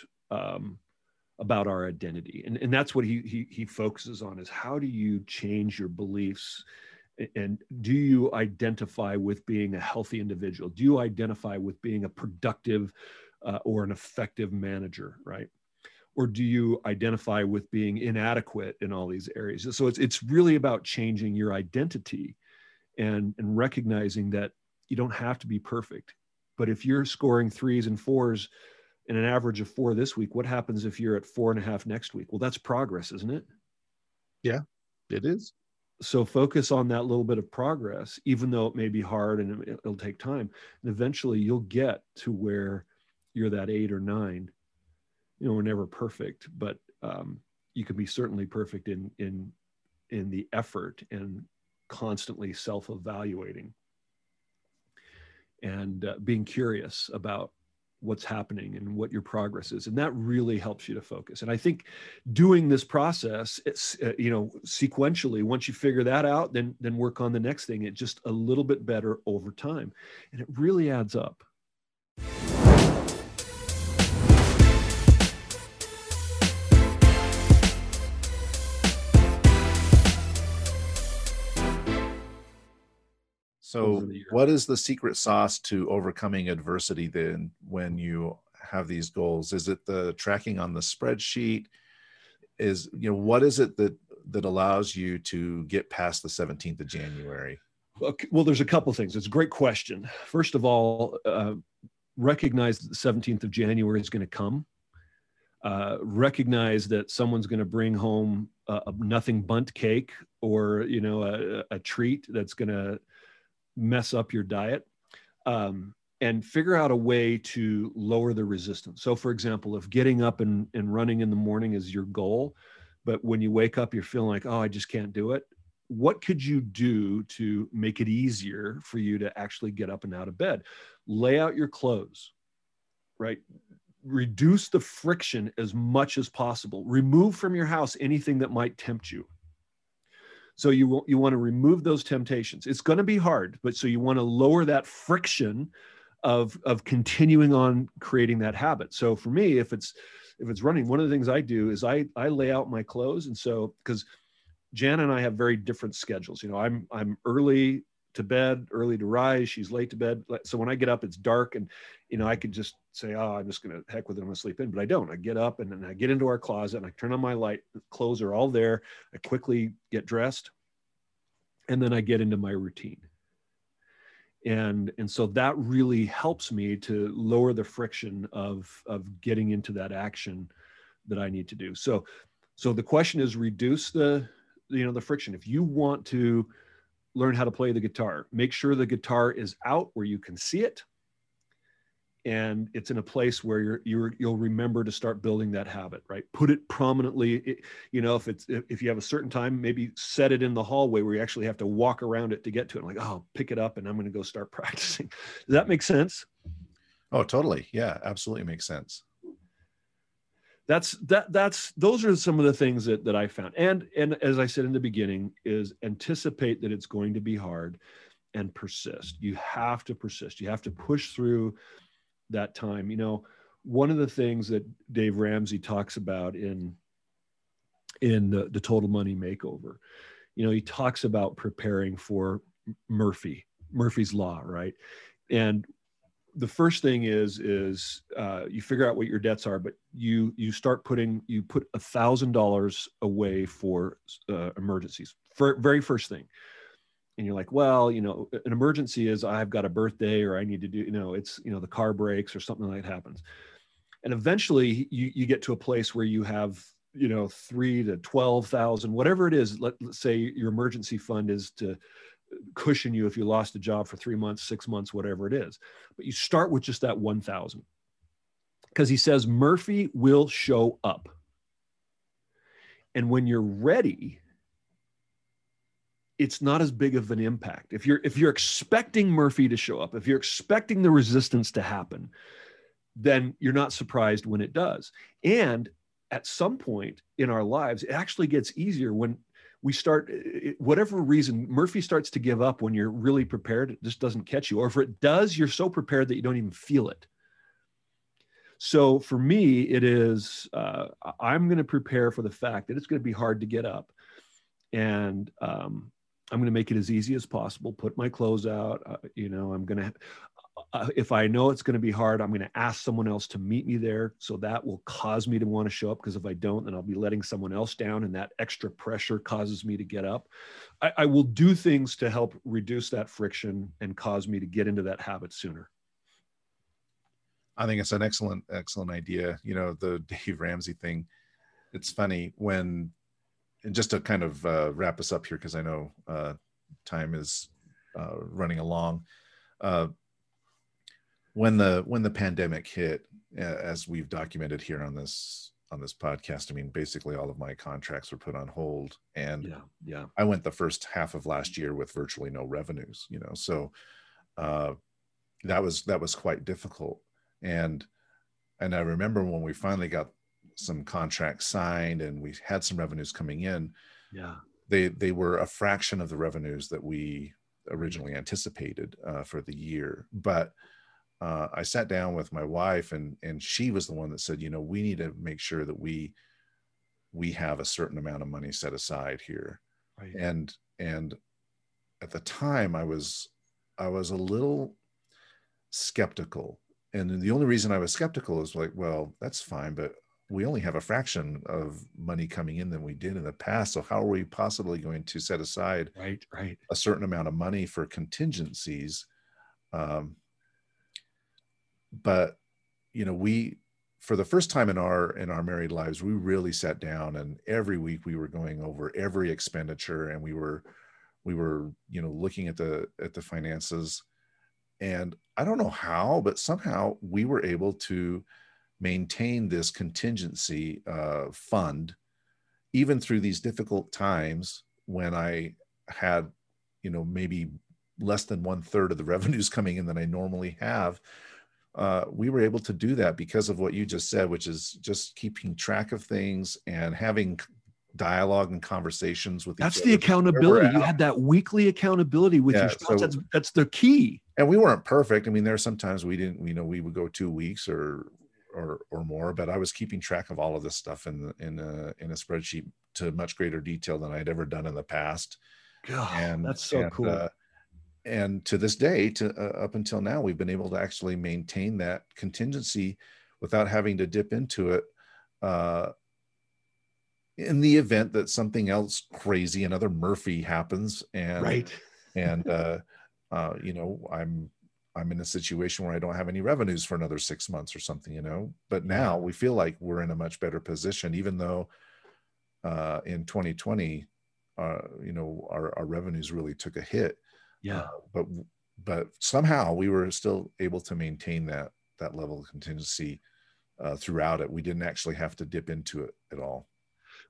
our identity. And that's what he focuses on, is how do you change your beliefs? And do you identify with being a healthy individual? Do you identify with being a productive or an effective manager, right? Or do you identify with being inadequate in all these areas? So it's really about changing your identity and recognizing that you don't have to be perfect. But if you're scoring 3s and 4s in an average of 4 this week, what happens if you're at 4.5 next week? Well, that's progress, isn't it? Yeah, it is. So focus on that little bit of progress, even though it may be hard and it'll take time. And eventually you'll get to where you're that 8 or 9. You know, we're never perfect, but you can be certainly perfect in the effort and constantly self-evaluating and being curious about what's happening and what your progress is. And that really helps you to focus. And I think doing this process, it's, you know, sequentially, once you figure that out, then work on the next thing. It's just a little bit better over time. And it really adds up. So what is the secret sauce to overcoming adversity then when you have these goals? Is it the tracking on the spreadsheet? Is, you know, what is it that allows you to get past the 17th of January? Well, there's a couple of things. It's a great question. First of all, recognize that the 17th of January is going to come. Recognize that someone's going to bring home a nothing bundt cake or, you know, a treat that's going to mess up your diet, and figure out a way to lower the resistance. So for example, if getting up and running in the morning is your goal, but when you wake up, you're feeling like, oh, I just can't do it. What could you do to make it easier for you to actually get up and out of bed? Lay out your clothes, right? Reduce the friction as much as possible. Remove from your house anything that might tempt you. So you want to remove those temptations. It's going to be hard, but so you want to lower that friction of continuing on creating that habit. So for me, if it's running, one of the things I do is I lay out my clothes. And so, because Jan and I have very different schedules, you know, I'm early to bed, early to rise. She's late to bed. So when I get up, it's dark, and, you know, I could just say, oh, I'm just going to heck with it. I'm going to sleep in, but I don't. I get up and then I get into our closet and I turn on my light. The clothes are all there. I quickly get dressed, and then I get into my routine. And so that really helps me to lower the friction of getting into that action that I need to do. So the question is, reduce the friction. If you want to learn how to play the guitar, make sure the guitar is out where you can see it, and it's in a place where you'll remember to start building that habit, right? Put it prominently. You know, if you have a certain time, maybe set it in the hallway where you actually have to walk around it to get to it. I'm like, oh, pick it up and I'm going to go start practicing. Does that make sense? Oh, totally. Yeah, absolutely makes sense. Those are some of the things that I found. And as I said in the beginning, is anticipate that it's going to be hard and persist. You have to persist. You have to push through that time. You know, one of the things that Dave Ramsey talks about in the Total Money Makeover, you know, he talks about preparing for Murphy's Law, right? And the first thing is you figure out what your debts are, but you put $1,000 away for emergencies. Very first thing. And you're like, well, you know, an emergency is I've got a birthday or I need to do, you know, it's, you know, the car breaks or something like that happens. And eventually you get to a place where you have, you know, 3 to 12,000, whatever it is. Let's say your emergency fund is to cushion you if you lost a job for 3 months, 6 months, whatever it is. But you start with just that 1,000, because he says Murphy will show up. And when you're ready, it's not as big of an impact. If you're expecting Murphy to show up, if you're expecting the resistance to happen, then you're not surprised when it does. And at some point in our lives, it actually gets easier when we start, whatever reason, Murphy starts to give up when you're really prepared. It just doesn't catch you. Or if it does, you're so prepared that you don't even feel it. So for me, it is, I'm going to prepare for the fact that it's going to be hard to get up. And I'm going to make it as easy as possible, put my clothes out. I'm going to, if I know it's going to be hard, I'm going to ask someone else to meet me there. So that will cause me to want to show up, because if I don't, then I'll be letting someone else down, and that extra pressure causes me to get up. I will do things to help reduce that friction and cause me to get into that habit sooner. I think it's an excellent idea. You know, the Dave Ramsey thing, it's funny when, and just to kind of wrap us up here, because I know time is running along. When the pandemic hit, as we've documented here on this podcast, I mean, basically all of my contracts were put on hold, and yeah. I went the first half of last year with virtually no revenues, you know, so that was quite difficult. And I remember when we finally got some contracts signed and we had some revenues coming in, yeah, they were a fraction of the revenues that we originally anticipated for the year. But I sat down with my wife, and she was the one that said, you know, we need to make sure that we have a certain amount of money set aside here. Right. And at the time I was a little skeptical. And the only reason I was skeptical is like, well, that's fine, but we only have a fraction of money coming in than we did in the past. So how are we possibly going to set aside a certain amount of money for contingencies? But, you know, we, for the first time in our married lives, we really sat down, and every week we were going over every expenditure, and we were, you know, looking at the finances. And I don't know how, but somehow we were able to maintain this contingency fund, even through these difficult times when I had, you know, maybe less than 1/3 of the revenues coming in that I normally have. We were able to do that because of what you just said, which is just keeping track of things and having dialogue and conversations with each other. That's the accountability. You had that weekly accountability with your spouse. So, that's the key. And we weren't perfect. I mean, there are sometimes we didn't, you know, we would go 2 weeks or more, but I was keeping track of all of this stuff in a spreadsheet to much greater detail than I had ever done in the past. God, that's so cool. And to this day, up until now, we've been able to actually maintain that contingency without having to dip into it in the event that something else crazy, another Murphy happens. And, you know, I'm in a situation where I don't have any revenues for another 6 months or something, you know, but now we feel like we're in a much better position, even though in 2020, you know, our revenues really took a hit. Yeah, but somehow we were still able to maintain that level of contingency throughout it. We didn't actually have to dip into it at all.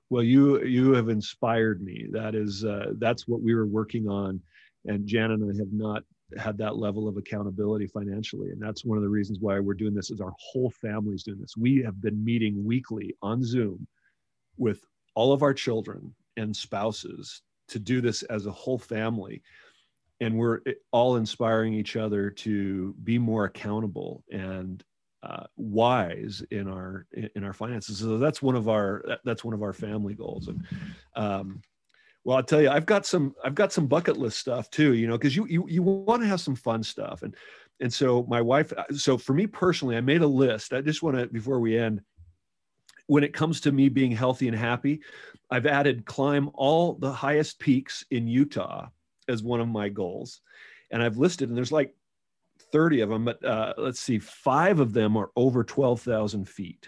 Well, you have inspired me. That is that's what we were working on, and Jan and I have not had that level of accountability financially, and that's one of the reasons why we're doing this. Is our whole family's doing this. We have been meeting weekly on Zoom with all of our children and spouses to do this as a whole family. And we're all inspiring each other to be more accountable and wise in our finances. So that's one of our family goals. And well, I'll tell you, I've got some bucket list stuff too. You know, because you want to have some fun stuff. And And so my wife, so for me personally, I made a list. I just want to, before we end, when it comes to me being healthy and happy, I've added climb all the highest peaks in Utah as one of my goals. And I've listed, and there's like 30 of them, but let's see, 5 of them are over 12,000 feet.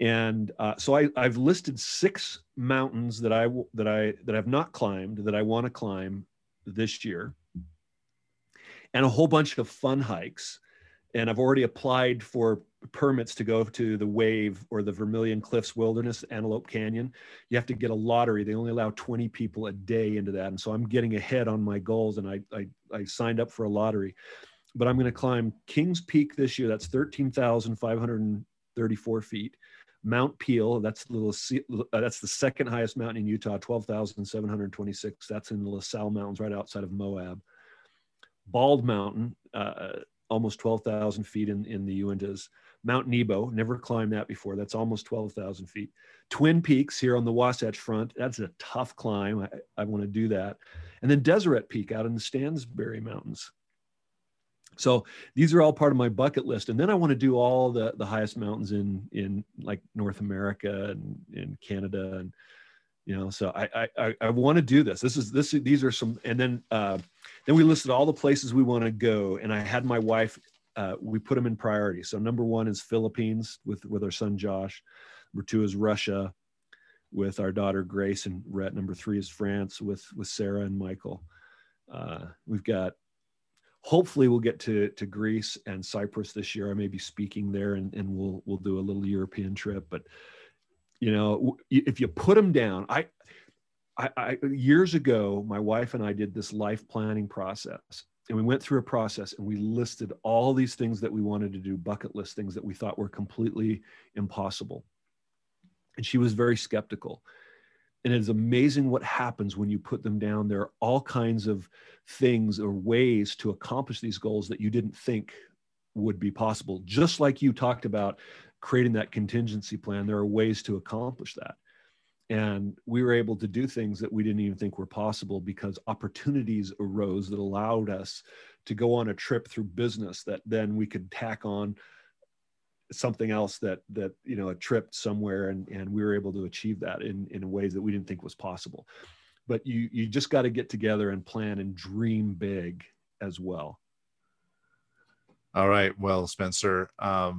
And so I've listed 6 mountains that I've not climbed that I want to climb this year, and a whole bunch of fun hikes. And I've already applied for permits to go to the Wave or the Vermilion Cliffs Wilderness, Antelope Canyon. You have to get a lottery. They only allow 20 people a day into that. And so I'm getting ahead on my goals, and I signed up for a lottery. But I'm going to climb King's Peak this year. That's 13,534 feet. Mount Peel, that's the second highest mountain in Utah, 12,726. That's in the LaSalle Mountains, right outside of Moab. Bald Mountain, almost 12,000 feet in the Uintas. Mount Nebo, never climbed that before. That's almost 12,000 feet. Twin Peaks here on the Wasatch Front. That's a tough climb. I want to do that. And then Deseret Peak out in the Stansbury Mountains. So these are all part of my bucket list. And then I want to do all the highest mountains in like North America and in Canada. And, you know, so I want to do this. These are some, and then we listed all the places we want to go. And I had my wife, we put them in priority. So number 1 is Philippines with our son, Josh. Number 2 is Russia with our daughter, Grace and Rhett. Number 3 is France with Sarah and Michael. We've got, hopefully we'll get to Greece and Cyprus this year. I may be speaking there, and we'll do a little European trip. But you know, if you put them down, I years ago, my wife and I did this life planning process, and we went through a process and we listed all these things that we wanted to do, bucket list things that we thought were completely impossible. And she was very skeptical. And it's amazing what happens when you put them down. There are all kinds of things or ways to accomplish these goals that you didn't think would be possible. Just like you talked about creating that contingency plan, there are ways to accomplish that. And we were able to do things that we didn't even think were possible because opportunities arose that allowed us to go on a trip through business that then we could tack on something else, that you know, a trip somewhere, and we were able to achieve that in ways that we didn't think was possible. But you just got to get together and plan and dream big as well. All right, well, Spencer, yeah,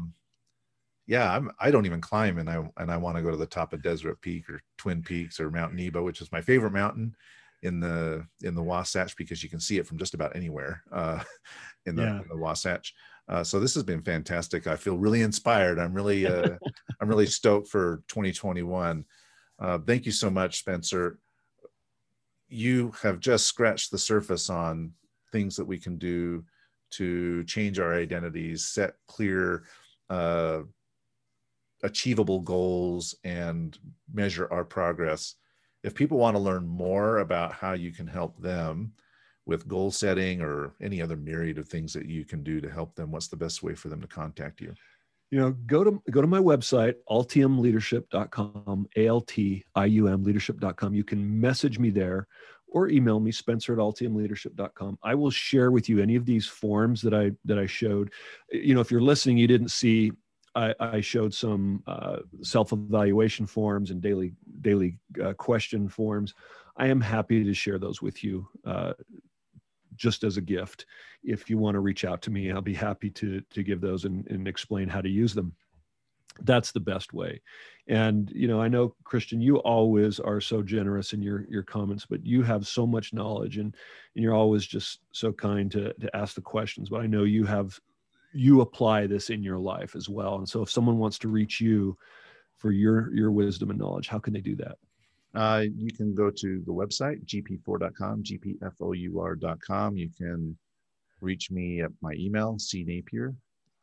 I don't even climb, and I want to go to the top of Deseret Peak or Twin Peaks or Mount Nebo, which is my favorite mountain in the Wasatch, because you can see it from just about anywhere in the Wasatch. So this has been fantastic. I feel really inspired. I'm really stoked for 2021. Thank you so much, Spencer. You have just scratched the surface on things that we can do to change our identities, set clear, achievable goals, and measure our progress. If people want to learn more about how you can help them with goal setting or any other myriad of things that you can do to help them, what's the best way for them to contact you? You know, go to my website, altiumleadership.com, A-L-T-I-U-M, leadership.com. You can message me there or email me, spencer@altiumleadership.com. I will share with you any of these forms that I showed. You know, if you're listening, you didn't see, I showed some self-evaluation forms and daily question forms. I am happy to share those with you just as a gift. If you want to reach out to me, I'll be happy to give those and explain how to use them. That's the best way. And, you know, I know, Christian, you always are so generous in your comments, but you have so much knowledge, and you're always just so kind to ask the questions. But I know you apply this in your life as well. And so if someone wants to reach you for your wisdom and knowledge, how can they do that? You can go to the website, gp4.com, gpfour.com. You can reach me at my email, cnapier,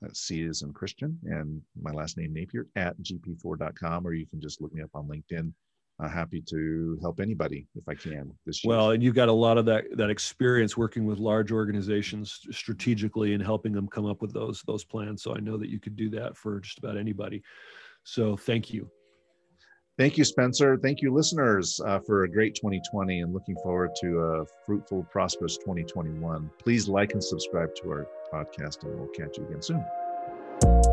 that's C as in Christian, and my last name, Napier, at gp4.com, or you can just look me up on LinkedIn. I'm happy to help anybody if I can this year. Well, and you've got a lot of that experience working with large organizations strategically and helping them come up with those plans. So I know that you could do that for just about anybody. So thank you. Thank you, Spencer. Thank you, listeners, for a great 2020, and looking forward to a fruitful, prosperous 2021. Please like and subscribe to our podcast, and we'll catch you again soon.